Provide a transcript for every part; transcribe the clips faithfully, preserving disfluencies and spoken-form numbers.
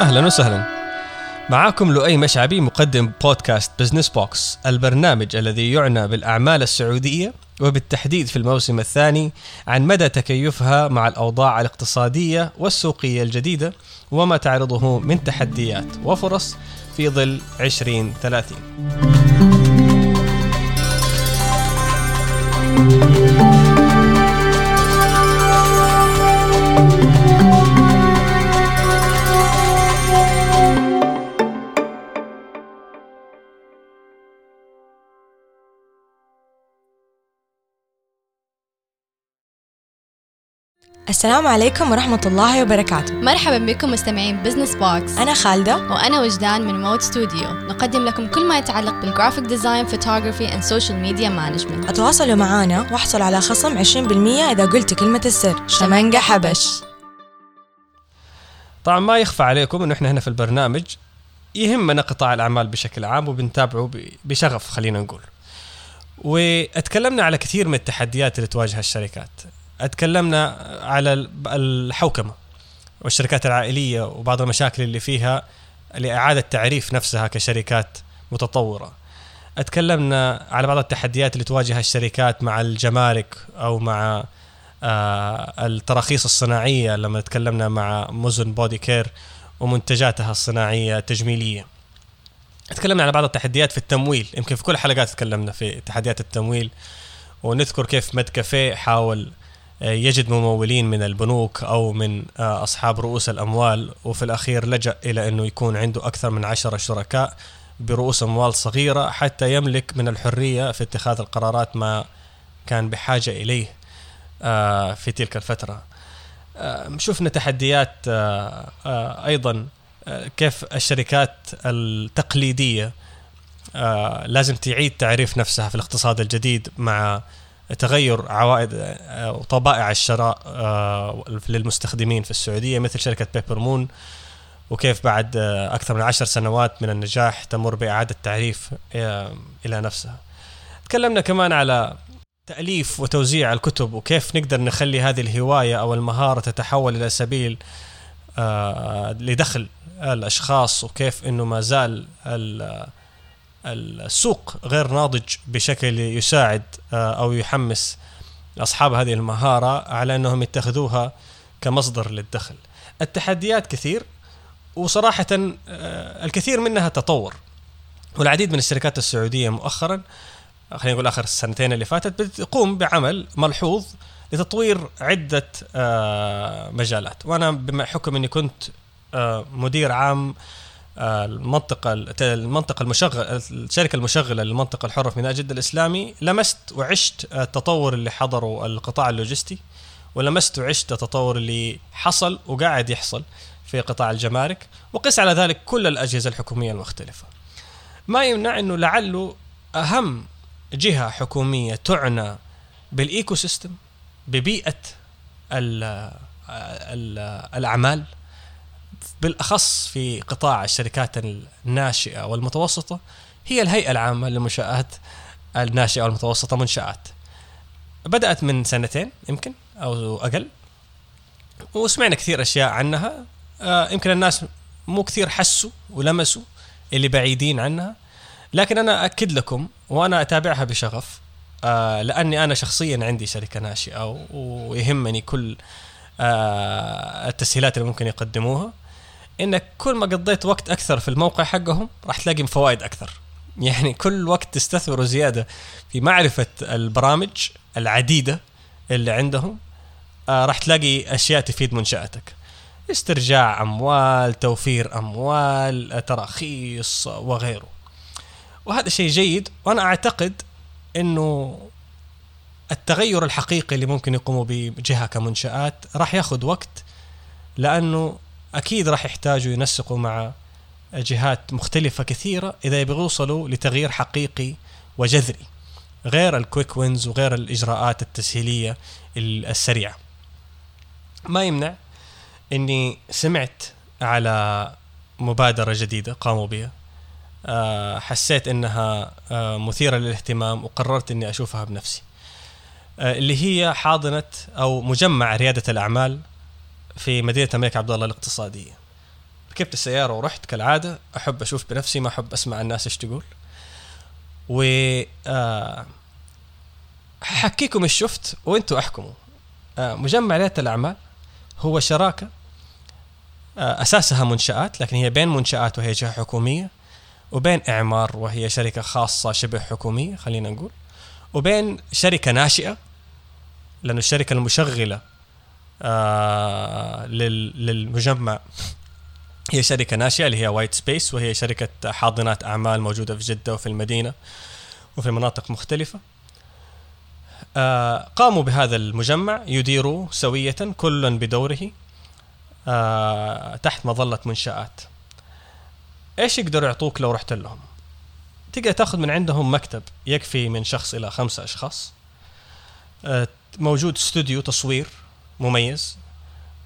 أهلا وسهلا، معاكم لؤي مشعبي مقدم بودكاست بزنس بوكس، البرنامج الذي يعنى بالأعمال السعودية وبالتحديد في الموسم الثاني عن مدى تكيفها مع الأوضاع الاقتصادية والسوقية الجديدة وما تعرضه من تحديات وفرص في ظل عشرين ثلاثين. السلام عليكم ورحمة الله وبركاته. مرحبا بكم مستمعين بزنس بوكس. أنا خالدة وأنا وجدان من مود ستوديو، نقدم لكم كل ما يتعلق بالجرافيك ديزاين، فوتوغرافي and social media management. اتواصلوا معنا واحصل على خصم عشرين بالمية إذا قلت كلمة السر شمنقة حبش. طبعا ما يخفى عليكم إنه إحنا هنا في البرنامج يهمنا قطاع الأعمال بشكل عام وبنتابعه بشغف، خلينا نقول. واتكلمنا على كثير من التحديات اللي تواجه الشركات، اتكلمنا على الحوكمة والشركات العائلية وبعض المشاكل اللي فيها لإعادة تعريف نفسها كشركات متطورة، اتكلمنا على بعض التحديات اللي تواجه الشركات مع الجمارك أو مع آه التراخيص الصناعية لما تكلمنا مع مزن بودي كير ومنتجاتها الصناعية التجميلية، اتكلمنا على بعض التحديات في التمويل. يمكن في كل حلقات تكلمنا في تحديات التمويل، ونذكر كيف مد كافيه حاول يجد ممولين من البنوك أو من أصحاب رؤوس الأموال، وفي الأخير لجأ إلى أنه يكون عنده أكثر من عشرة شركاء برؤوس أموال صغيرة حتى يملك من الحرية في اتخاذ القرارات ما كان بحاجة إليه في تلك الفترة. شفنا تحديات أيضا كيف الشركات التقليدية لازم تعيد تعريف نفسها في الاقتصاد الجديد مع تغير عوائد وطبائع الشراء للمستخدمين في السعودية، مثل شركة بيبر مون، وكيف بعد أكثر من عشر سنوات من النجاح تمر بإعادة تعريف إلى نفسها. تكلمنا كمان على تأليف وتوزيع الكتب، وكيف نقدر نخلي هذه الهواية أو المهارة تتحول إلى سبيل لدخل الأشخاص، وكيف إنه ما زال السوق غير ناضج بشكل يساعد أو يحمس أصحاب هذه المهارة على أنهم يتخذوها كمصدر للدخل. التحديات كثير، وصراحة الكثير منها تطور، والعديد من الشركات السعودية مؤخرا، خلينا نقول آخر السنتين اللي فاتت، بتقوم بعمل ملحوظ لتطوير عدة مجالات. وأنا بحكم أني كنت مدير عام المنطقة المنطقة المشغل الشركة المشغلة للمنطقة الحرة في ميناء جدة الإسلامي، لمست وعشت التطور اللي حضره القطاع اللوجستي، ولمست وعشت التطور اللي حصل وقاعد يحصل في قطاع الجمارك، وقس على ذلك كل الأجهزة الحكومية المختلفة. ما يمنع إنه لعله أهم جهة حكومية تعنى بالإيكو سيستم، ببيئة ال ال الأعمال، بالأخص في قطاع الشركات الناشئة والمتوسطة، هي الهيئة العامة لمنشآت الناشئة والمتوسطة، منشآت بدأت من سنتين يمكن أو أقل، وسمعنا كثير أشياء عنها. آه يمكن الناس مو كثير حسوا ولمسوا اللي بعيدين عنها، لكن أنا أكد لكم وأنا أتابعها بشغف، آه لأني أنا شخصيا عندي شركة ناشئة ويهمني كل آه التسهيلات اللي ممكن يقدموها. إنك كل ما قضيت وقت أكثر في الموقع حقهم راح تلاقي فوائد أكثر، يعني كل وقت تستثمر زيادة في معرفة البرامج العديدة اللي عندهم آه راح تلاقي أشياء تفيد منشأتك، استرجاع أموال، توفير أموال، تراخيص وغيره. وهذا شيء جيد، وأنا أعتقد إنه التغير الحقيقي اللي ممكن يقوموا بجهة كمنشآت راح ياخد وقت، لأنه أكيد راح يحتاجوا ينسقوا مع جهات مختلفة كثيرة إذا يبغوا يوصلوا لتغيير حقيقي وجذري، غير الكويك وينز وغير الإجراءات التسهيلية السريعة. ما يمنع أني سمعت على مبادرة جديدة قاموا بها، حسيت أنها مثيرة للاهتمام وقررت أني أشوفها بنفسي، اللي هي حاضنة أو مجمع ريادة الأعمال في مدينة الملك عبدالله الاقتصادية. ركبت السيارة ورحت كالعادة، أحب أشوف بنفسي، ما أحب أسمع الناس إيش تقول. وحكيكم إيش شفت وإنتوا أحكموا. مجمع ليلة الأعمال هو شراكة أساسها منشآت، لكن هي بين منشآت وهي جهة حكومية، وبين إعمار وهي شركة خاصة شبه حكومية خلينا نقول، وبين شركة ناشئة، لأن الشركة المشغلة آه للمجمع هي شركة ناشئة اللي هي وايت سبيس، وهي شركة حاضنات أعمال موجودة في جدة وفي المدينة وفي مناطق مختلفة. آه قاموا بهذا المجمع يديروا سوية كل بدوره آه تحت مظلة منشآت. إيش يقدروا يعطوك لو رحت لهم؟ تقدر تأخذ من عندهم مكتب يكفي من شخص إلى خمسة أشخاص، آه موجود استوديو تصوير مميز،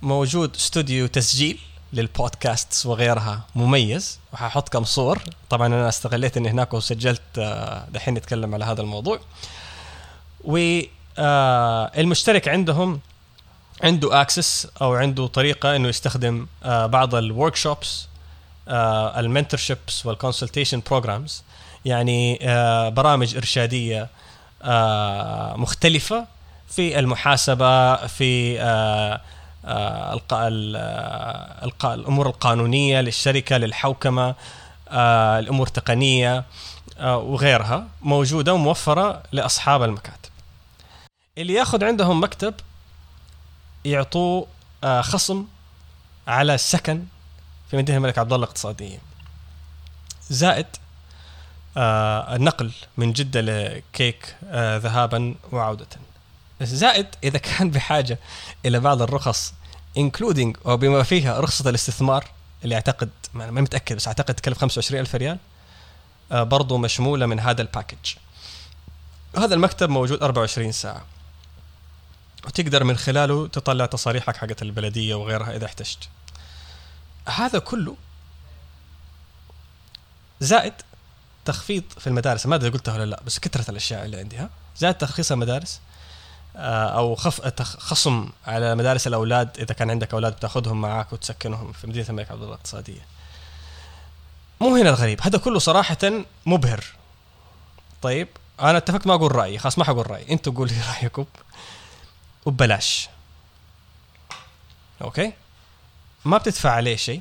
موجود استوديو تسجيل للبودكاست وغيرها مميز، وححط كم صور. طبعا أنا استغليت إني هناك وسجلت آه دحين نتكلم على هذا الموضوع. والمشترك آه عندهم عنده أكسس أو عنده طريقة إنه يستخدم آه بعض الوركشوبس، آه المنتورشيبس والكونسلتيشن بروجرامز، يعني آه برامج إرشادية آه مختلفة في المحاسبة، في آه آه القاء القاء الأمور القانونية للشركة، للحوكمة، آه الأمور التقنية آه وغيرها، موجودة وموفرة لأصحاب المكاتب. اللي يأخذ عندهم مكتب يعطوه آه خصم على السكن في مدينة الملك عبدالله الاقتصادية، زائد آه النقل من جدة لكيك آه ذهابا وعودة، زائد إذا كان بحاجة إلى بعض الرخص including أو بما فيها رخصة الاستثمار اللي أعتقد ما متأكد بس أعتقد تكلف خمسة وعشرين ألف ريال، آه برضو مشمولة من هذا الباكج. هذا المكتب موجود أربعة وعشرين ساعة، وتقدر من خلاله تطلع تصاريحك حقة البلدية وغيرها إذا احتجت. هذا كله زائد تخفيض في المدارس، ما أدري قلتها ولا لا، بس كثرة الأشياء اللي عندها، زائد تخفيض المدارس أو خصم على مدارس الأولاد إذا كان عندك أولاد بتاخذهم معاك وتسكنهم في مدينة الملك عبدالله الاقتصادية. مو هنا الغريب، هذا كله صراحة مبهر. طيب أنا اتفقت ما أقول رأيي، خلاص ما حقول رأيي، أنتوا قولوا رأيكم وبلاش. أوكي، ما بتدفع عليه شيء،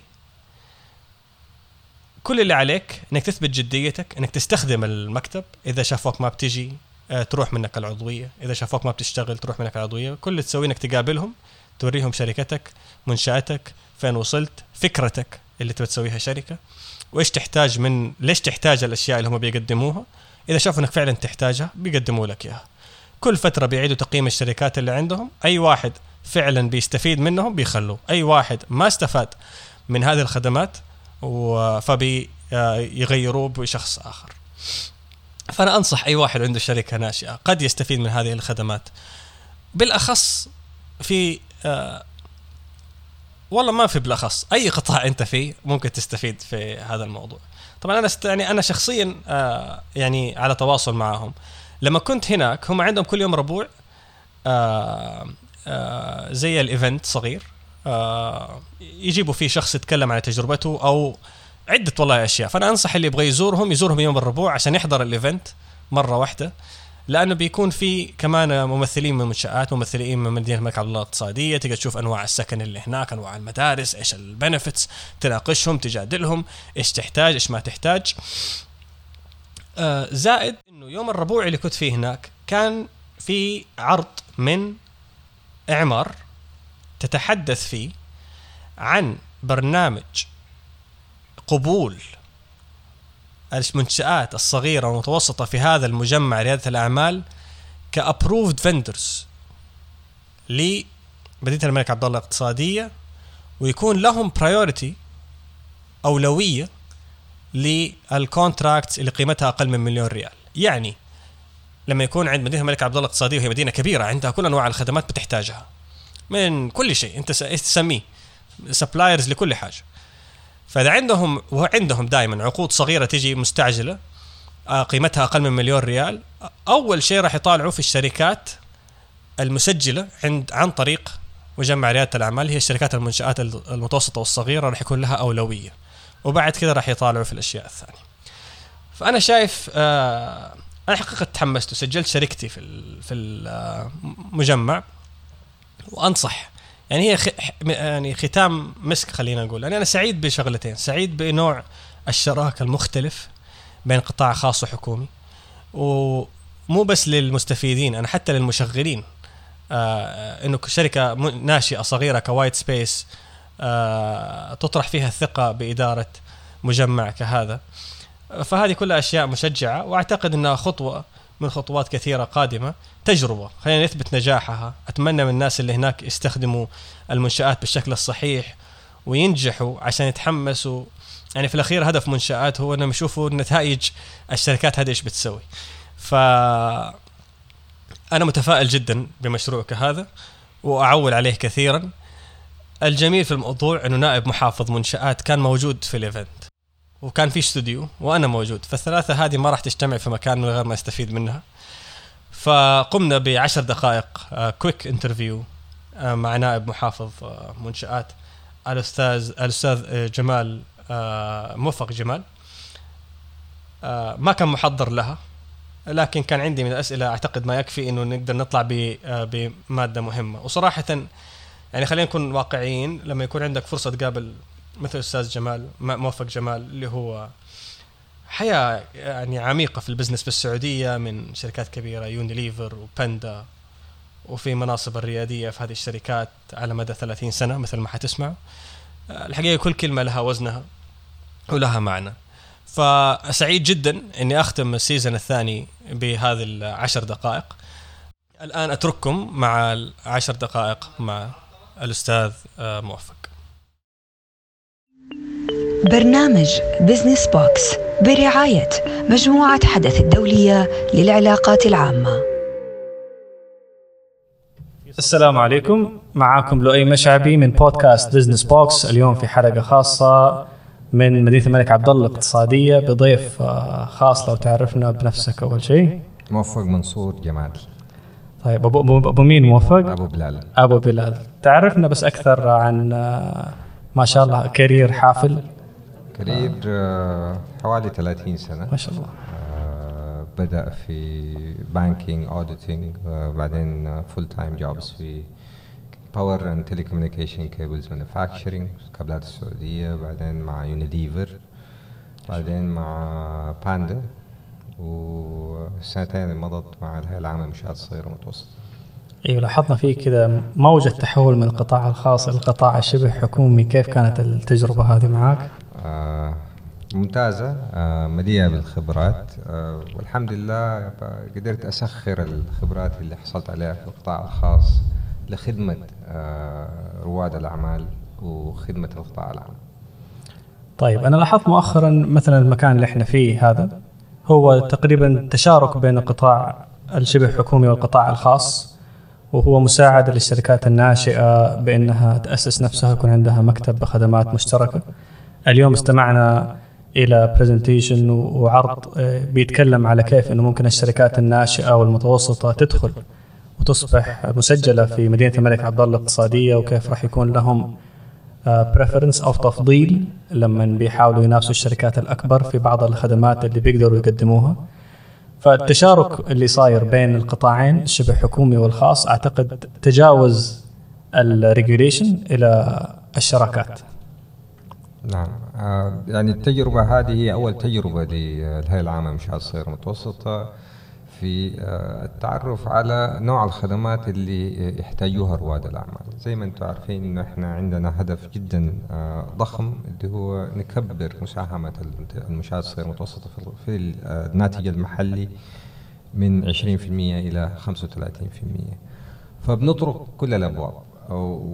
كل اللي عليك إنك تثبت جديتك، إنك تستخدم المكتب، إذا شافوك ما بتجي تروح منك العضوية، إذا شافوك ما بتشتغل تروح منك العضوية. كل اللي تسوي إنك تقابلهم، توريهم شركتك، منشأتك، فين وصلت، فكرتك اللي تبي تسويها شركة، وإيش تحتاج من ليش تحتاج الأشياء اللي هم بيقدموها. إذا شافوا إنك فعلا تحتاجها بيقدموا لك إياها. كل فترة بيعيدوا تقييم الشركات اللي عندهم، أي واحد فعلا بيستفيد منهم بيخلوه، أي واحد ما استفاد من هذه الخدمات فبي يغيروه بشخص آخر. فأنا أنصح أي واحد عنده شركة ناشئة قد يستفيد من هذه الخدمات، بالأخص في آه والله ما في بالأخص أي قطاع أنت فيه ممكن تستفيد في هذا الموضوع. طبعا أنا يعني أنا شخصيا آه يعني على تواصل معهم. لما كنت هناك هم عندهم كل يوم ربوع آه آه زي الإيفنت صغير، آه يجيبوا فيه شخص يتكلم عن تجربته أو عدة والله أشياء. فأنا أنصح اللي يبغى يزورهم يزورهم يوم الربوع عشان يحضر الإيفنت مرة واحدة، لأنه بيكون في كمان ممثلين من منشآت، ممثلين من مدينة الملك عبدالله الاقتصادية، تقدر تشوف أنواع السكن اللي هناك، أنواع المدارس، إيش البنفتس، تناقشهم، تجادلهم، إيش تحتاج إيش ما تحتاج. آه زائد إنه يوم الربوع اللي كنت فيه هناك كان في عرض من إعمار تتحدث فيه عن برنامج قبول المنشآت الصغيرة والمتوسطة في هذا المجمع ريادة الأعمال كأبروفد فندرز لمدينة الملك عبدالله الاقتصادية، ويكون لهم برايوريتي أولوية للكونتراكتس اللي قيمتها أقل من مليون ريال. يعني لما يكون عند مدينة الملك عبدالله الاقتصادية، وهي مدينة كبيرة عندها كل أنواع الخدمات بتحتاجها، من كل شيء أنت تسميه سبلايرز لكل حاجة، فإذا عندهم وعندهم دائما عقود صغيرة تجي مستعجلة قيمتها أقل من مليون ريال، أول شيء راح يطالعوا في الشركات المسجلة عند عن طريق وجمع ريادة الأعمال هي الشركات المنشآت المتوسطة والصغيرة رح يكون لها أولوية، وبعد كده رح يطالعوا في الأشياء الثانية. فأنا شايف آه أنا حقيقة تحمست وسجلت شركتي في في المجمع، وأنصح يعني هي يعني ختام مسك خلينا نقول. يعني أنا سعيد بشغلتين، سعيد بنوع الشراكة المختلف بين قطاع خاص وحكومي، ومو بس للمستفيدين، أنا حتى للمشغلين. آه إنه شركة ناشئة صغيرة كوايت سبيس آه تطرح فيها الثقة بإدارة مجمع كهذا، فهذه كلها أشياء مشجعة، وأعتقد أنها خطوة من خطوات كثيرة قادمة، تجربة خلينا نثبت نجاحها. أتمنى من الناس اللي هناك يستخدموا المنشآت بالشكل الصحيح وينجحوا عشان يتحمسوا. يعني في الأخير هدف منشآت هو أنهم يشوفوا نتائج الشركات هذه إيش بتسوي. فأنا متفائل جدا بمشروع كهذا وأعول عليه كثيرا. الجميل في الموضوع أنه نائب محافظ منشآت كان موجود في الإيفنت، وكان في استوديو وأنا موجود، فالثلاثة هذه ما راح تجتمع في مكان من غير ما استفيد منها. فقمنا بعشر دقائق كويك انترفيو مع نائب محافظ منشآت الأستاذ الأستاذ جمال موفق جمال. ما كان محضر لها، لكن كان عندي من الأسئلة أعتقد ما يكفي إنه نقدر نطلع بمادة مهمة. وصراحة يعني خلينا نكون واقعيين، لما يكون عندك فرصة تقابل مثل أستاذ جمال موفق جمال اللي هو حياة يعني عميقة في البزنس بالسعودية، من شركات كبيرة يونيليفر وباندا، وفي مناصب الريادية في هذه الشركات على مدى ثلاثين سنة مثل ما حتسمع، الحقيقة كل كلمة لها وزنها ولها معنى. فسعيد جدا أني أختم السيزن الثاني بهذه العشر دقائق. الآن أترككم مع العشر دقائق مع الأستاذ موفق. برنامج بزنس بوكس برعاية مجموعة حدث الدولية للعلاقات العامة. السلام عليكم، معاكم لؤي مشعبي من بودكاست بزنس بوكس. اليوم في حلقة خاصة من مدينة الملك عبدالله الاقتصادية بضيف خاص. لو تعرفنا بنفسك أول شيء. موفق منصور جمال. طيب أبو, أبو مين موفق؟ أبو بلال. أبو بلال، تعرفنا بس أكثر عن ما شاء الله كارير حافل. كارير حوالي ثلاثين سنة ما شاء الله. بدأ في بانكينج اوديتنج، بعدين فول تايم جوبز في باور اند تيلي كوميونيكيشن كيبلز مانيفاكتشرنج كابلات السعودية، بعدين مع يونيليفر، بعدين مع باندا، والسنتين مضت مع الهيئة العامة لمنشآت الصغيرة والمتوسطة. ايوه، لاحظنا فيه كذا موجة تحول من القطاع الخاص للقطاع الشبه حكومي. كيف كانت التجربة هذه معك؟ آه ممتازة، آه مليئة بالخبرات، آه والحمد لله قدرت أسخر الخبرات اللي حصلت عليها في القطاع الخاص لخدمة آه رواد الأعمال وخدمة القطاع العام. طيب، أنا لاحظت مؤخرا مثلا المكان اللي احنا فيه هذا هو تقريبا تشارك بين القطاع الشبه حكومي والقطاع الخاص، وهو مساعدة للشركات الناشئة بأنها تأسس نفسها يكون عندها مكتب بخدمات مشتركة. اليوم استمعنا إلى برزنتيشن وعرض بيتكلم على كيف أنه ممكن الشركات الناشئة والمتوسطة تدخل وتصبح مسجلة في مدينة الملك عبدالله الاقتصادية، وكيف راح يكون لهم preference أو تفضيل لما بيحاولوا ينافسوا الشركات الأكبر في بعض الخدمات اللي بيقدروا يقدموها. فالتشارك اللي صاير بين القطاعين الشبه حكومي والخاص أعتقد تجاوز الريجوليشن إلى الشراكات. نعم، يعني التجربة هذه هي أول تجربة للهيئة العامة لمنشآت الصغيرة والمتوسطة في التعرف على نوع الخدمات اللي يحتاجوها رواد الأعمال. زي ما أنتم عارفين إنه إحنا عندنا هدف جدا ضخم اللي هو نكبر مساهمة المنشآت الصغيرة والمتوسطة في الناتج المحلي من عشرين بالمئة إلى خمسة وثلاثين بالمئة. فبنطرق كل الأبواب،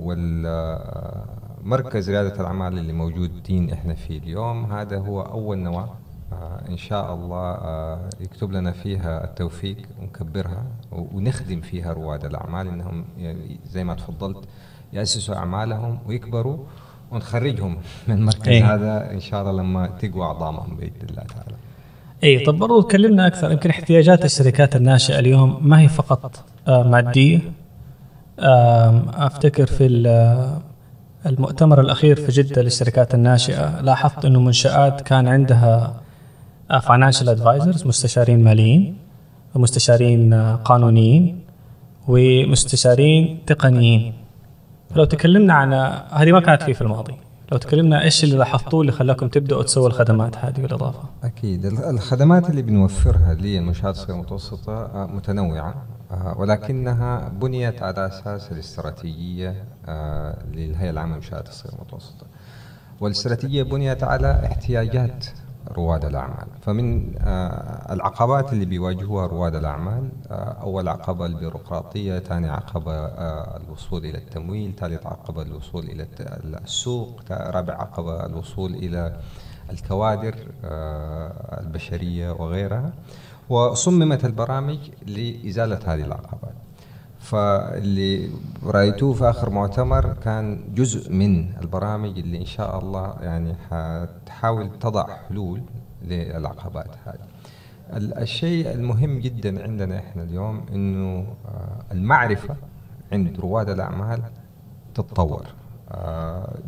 والمركز ريادة الأعمال اللي موجودين إحنا فيه اليوم هذا هو أول نوع إن شاء الله يكتب لنا فيها التوفيق ونكبرها ونخدم فيها رواد الأعمال إنهم زي ما تفضلت يأسسوا أعمالهم ويكبروا ونخرجهم من المركز إيه. هذا إن شاء الله لما تقوى أعضامهم بإذن الله تعالى. إيه، طب برضو تكلمنا أكثر، يمكن احتياجات الشركات الناشئة اليوم ما هي فقط مادية، أفتكر في المؤتمر الأخير في جدة للشركات الناشئة لاحظت أنه منشآت كان عندها فاينانشال ادفايزرز، مستشارين ماليين ومستشارين قانونيين ومستشارين تقنيين. لو تكلمنا عن هذه ما كانت فيه في الماضي، لو تكلمنا إيش اللي لاحظتوه اللي خلاكم تبدأوا تسووا الخدمات هذه بالإضافة؟ أكيد الخدمات اللي بنوفرها للمنشآت الصغيرة المتوسطة متنوعة، ولكنها بنيت على أساس الاستراتيجية للهيئة العامة لمنشآت الصغيرة المتوسطة، والاستراتيجية بنيت على احتياجات رواد الأعمال. فمن العقبات اللي بيواجهوها رواد الأعمال، أول عقبة البيروقراطية، ثاني عقبة الوصول إلى التمويل، ثالث عقبة الوصول إلى السوق، رابع عقبة الوصول إلى الكوادر البشرية وغيرها. وصممت البرامج لإزالة هذه العقبات. فاللي رأيتوه في آخر مؤتمر كان جزء من البرامج اللي إن شاء الله يعني حتحاول تضع حلول للعقبات هذه. الشيء المهم جدا عندنا إحنا اليوم إنه المعرفة عند رواد الأعمال تتطور.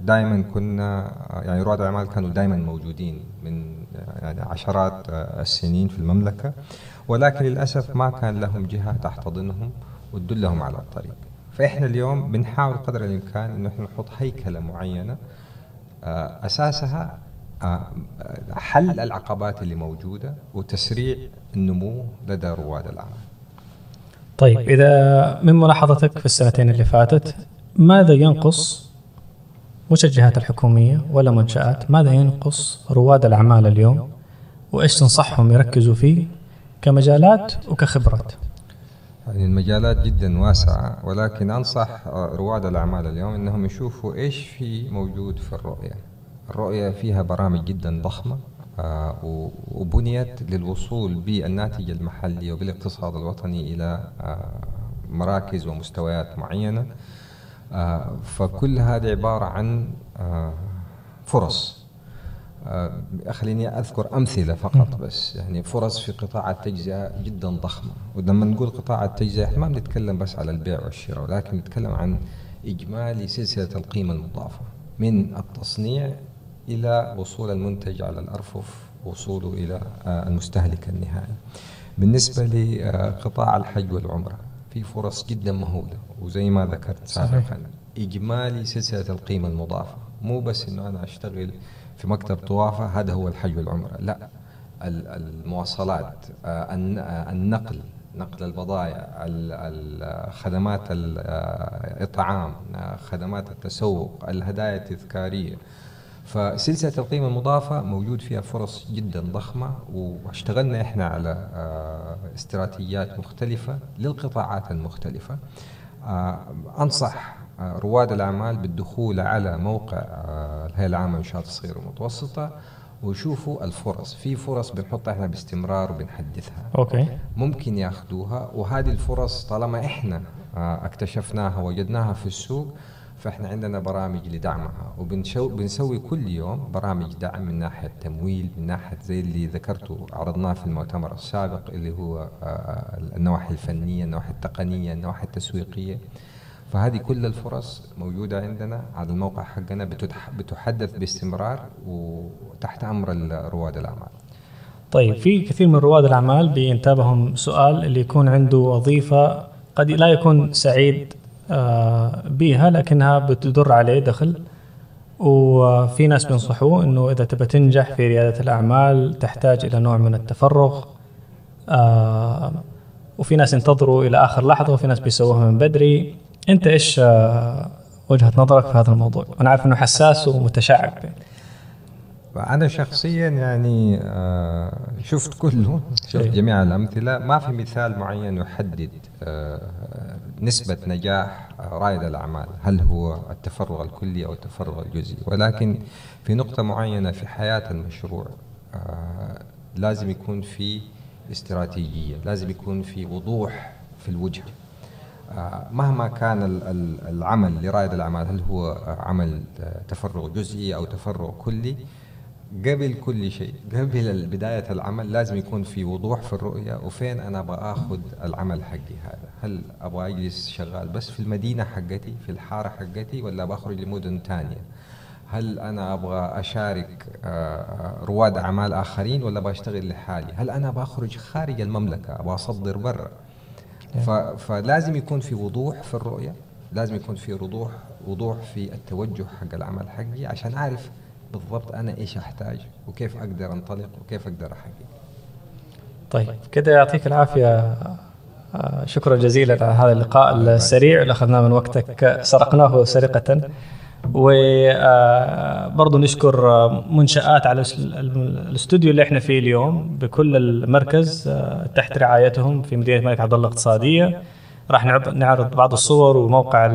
دائما كنا يعني رواد الأعمال كانوا دائما موجودين من يعني عشرات السنين في المملكة، ولكن للأسف ما كان لهم جهة تحتضنهم وتدلهم على الطريق. فإحنا اليوم بنحاول قدر الإمكان إنه إحنا نحط هيكلة معينة أساسها حل العقبات اللي موجودة وتسريع النمو لدى رواد الأعمال. طيب، إذا من ملاحظتك في السنتين اللي فاتت، ماذا ينقص مش الجهات الحكومية ولا منشآت، ماذا ينقص رواد الأعمال اليوم وإيش تنصحهم يركزوا فيه كمجالات وكخبرات؟ يعني المجالات جدا واسعة، ولكن أنصح رواد الأعمال اليوم أنهم يشوفوا إيش في موجود في الرؤية. الرؤية فيها برامج جدا ضخمة وبنيت للوصول بالناتج المحلي وبالاقتصاد الوطني إلى مراكز ومستويات معينة، فكل هذه عبارة عن فرص. خليني أذكر أمثلة فقط بس، يعني فرص في قطاع التجزئة جدا ضخمة. ولما نقول قطاع التجزئة احنا ما بنتكلم بس على البيع والشراء، ولكن نتكلم عن إجمالي سلسلة القيمة المضافة من التصنيع إلى وصول المنتج على الأرفف، وصوله إلى المستهلك النهائي. بالنسبة لقطاع الحج والعمرة في فرص جدا مهولة، وزي ما ذكرت سابقا إجمالي سلسلة القيمة المضافة، مو بس إنه أنا أشتغل في مكتب طوافة هذا هو الحج والعمرة، لا، المواصلات، النقل، نقل البضائع، خدمات الإطعام، خدمات التسوق، الهدايا التذكارية. فسلسلة القيمة المضافة موجود فيها فرص جدا ضخمة، واشتغلنا إحنا على استراتيجيات مختلفة للقطاعات المختلفة. أنصح رواد الأعمال بالدخول على موقع الهيئة العامة للمنشآت الصغيرة والمتوسطة ويشوفوا الفرص. في فرص بنحطها احنا باستمرار وبنحدثها، أوكي. ممكن ياخدوها، وهذه الفرص طالما احنا اكتشفناها وجدناها في السوق فاحنا عندنا برامج لدعمها، وبنسوي كل يوم برامج دعم من ناحية تمويل، من ناحية زي اللي ذكرته عرضناه في المؤتمر السابق اللي هو النواحي الفنية، النواحي التقنية، النواحي التسويقية. فهذه كل الفرص موجودة عندنا على الموقع حقنا، بتحدث باستمرار وتحت أمر رواد الأعمال. طيب، في كثير من رواد الأعمال بينتابهم سؤال اللي يكون عنده وظيفة قد لا يكون سعيد بها لكنها بتدر عليه دخل، وفي ناس بينصحوه أنه إذا تبى تنجح في ريادة الأعمال تحتاج إلى نوع من التفرغ، وفي ناس ينتظروا إلى آخر لحظة، وفي ناس بيسووها من بدري. أنت إيش وجهة نظرك في هذا الموضوع؟ أنا عارف أنه حساس ومتشعب. أنا شخصيا يعني شفت كله، شفت جميع الأمثلة، ما في مثال معين يحدد نسبة نجاح رائد الأعمال، هل هو التفرغ الكلي أو التفرغ الجزئي. ولكن في نقطة معينة في حياة المشروع لازم يكون في استراتيجية، لازم يكون في وضوح في الوجه. مهما كان العمل لرائد الأعمال، هل هو عمل تفرغ جزئي أو تفرغ كلي، قبل كل شيء، قبل بداية العمل لازم يكون في وضوح في الرؤية وفين أنا بأخذ العمل حقي هذا. هل أبغى أجلس شغال بس في المدينة حقتي في الحارة حقتي ولا بخرج لمدن تانية؟ هل أنا أبغى أشارك رواد أعمال آخرين ولا بشتغل لحالي؟ هل أنا بخرج خارج المملكة أبغى أصدر برا؟ فلازم يكون في وضوح في الرؤية، لازم يكون في وضوح وضوح في التوجه حق العمل حقي عشان أعرف بالضبط أنا إيش أحتاج وكيف أقدر أنطلق وكيف أقدر أحقق. طيب كده يعطيك العافية، شكرا جزيلا على هذا اللقاء السريع اللي أخذناه من وقتك، سرقناه سرقة. وبرضو نشكر منشآت على الاستوديو اللي احنا فيه اليوم بكل المركز تحت رعايتهم في مدينة الملك عبدالله الاقتصادية. راح نعرض بعض الصور وموقع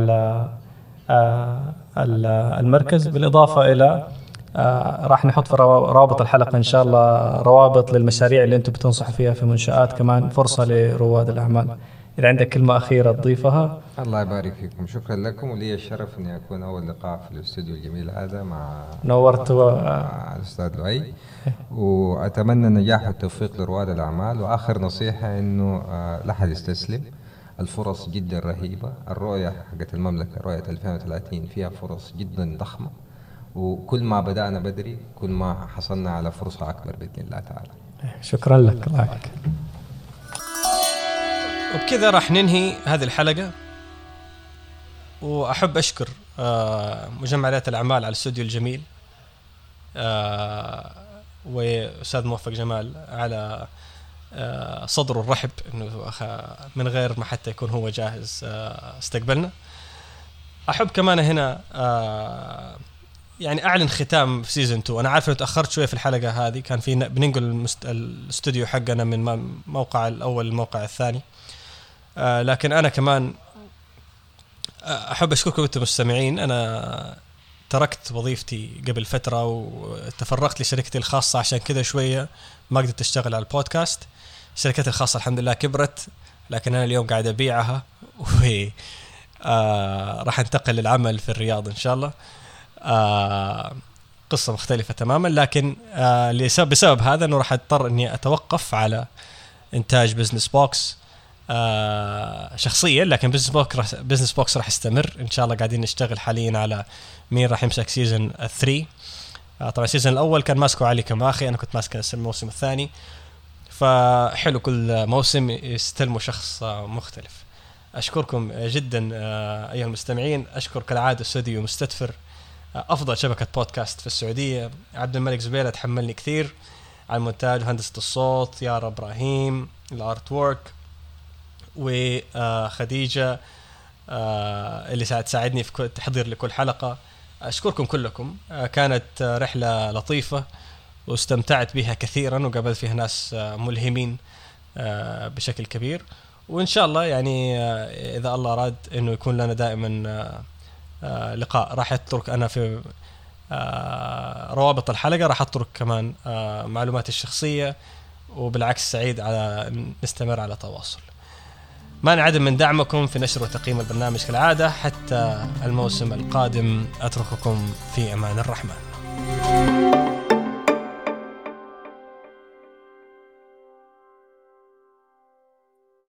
المركز، بالإضافة إلى آه راح نحط في روابط الحلقة إن شاء الله روابط للمشاريع اللي أنتم بتنصحوا فيها في منشآت، كمان فرصة لرواد الأعمال. إذا عندك كلمة أخيرة تضيفها. الله يبارك فيكم، شكرا لكم، ولي الشرف أن أكون أول لقاء في الاستوديو الجميل هذا مع نورت و... مع الأستاذ لؤي، وأتمنى النجاح والتوفيق لرواد الأعمال. وآخر نصيحة أنه آه لا أحد يستسلم، الفرص جدا رهيبة، الرؤية حقت المملكة رؤية ألفين وثلاثين فيها فرص جدا ضخمة، وكل ما بدأنا بدري كل ما حصلنا على فرصة أكبر بإذن الله تعالى. شكرا لك. وبكذا راح ننهي هذه الحلقة، وأحب أشكر مجمع ريادة الأعمال على الاستوديو الجميل وأستاذ موفق جمال على صدره الرحب إنه من غير ما حتى يكون هو جاهز استقبلنا. أحب كمان هنا يعني أعلن ختام في سيزن اثنين. أنا عارف إنه تأخرت شوية في الحلقة هذه، كان في بننقل المست... الاستوديو حقنا من موقع الأول للموقع الثاني، آه لكن أنا كمان أحب أشكركم أنتم مستمعين. أنا تركت وظيفتي قبل فترة وتفرغت لشركتي الخاصة، عشان كذا شوية ما قدرت أشتغل على البودكاست. شركتي الخاصة الحمد لله كبرت، لكن أنا اليوم قاعد أبيعها وراح آه راح أنتقل للعمل في الرياض إن شاء الله. آه قصة مختلفة تماما، لكن آه بسبب هذا أنه راح أضطر أني أتوقف على إنتاج بزنس بوكس آه شخصيا، لكن بزنس بوكس راح بزنس بوكس راح يستمر إن شاء الله. قاعدين نشتغل حاليا على مين راح يمسك سيزن ثلاثة. آه طبعا السيزن الأول كان ماسكه علي كماخي، أنا كنت ماسك الموسم الثاني، فحلو كل موسم يستلموا شخص مختلف. أشكركم جدا آه أيها المستمعين. أشكر كالعادة استوديو مستدفر، أفضل شبكة بودكاست في السعودية. عبد الملك زبيلة تحملني كثير على المونتاج وهندسة الصوت، يا إبراهيم الارت وورك، وخديجة اللي ساعدني في التحضير لكل حلقة. أشكركم كلكم، كانت رحلة لطيفة واستمتعت بها كثيرا، وقابلت فيها ناس ملهمين بشكل كبير. وإن شاء الله يعني إذا الله أراد أنه يكون لنا دائما آه لقاء. راح أترك أنا في آه روابط الحلقة، راح أترك كمان آه معلوماتي الشخصية، وبالعكس سعيد على نستمر على تواصل. ما نعدم من دعمكم في نشر وتقييم البرنامج كالعادة. حتى الموسم القادم أترككم في أمان الرحمن.